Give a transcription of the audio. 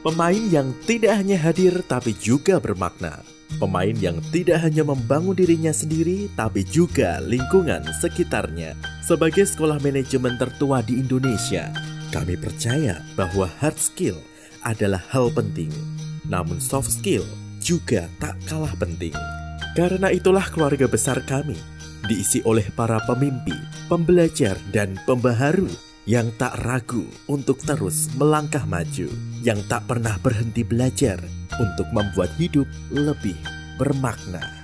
Pemain yang tidak hanya hadir tapi juga bermakna. Pemain yang tidak hanya membangun dirinya sendiri tapi juga lingkungan sekitarnya. Sebagai sekolah manajemen tertua di Indonesia, kami percaya bahwa hard skill adalah hal penting. Namun soft skill juga tak kalah penting. Karena itulah keluarga besar kami diisi oleh para pemimpi, pembelajar, dan pembaharu yang tak ragu untuk terus melangkah maju, yang tak pernah berhenti belajar untuk membuat hidup lebih bermakna.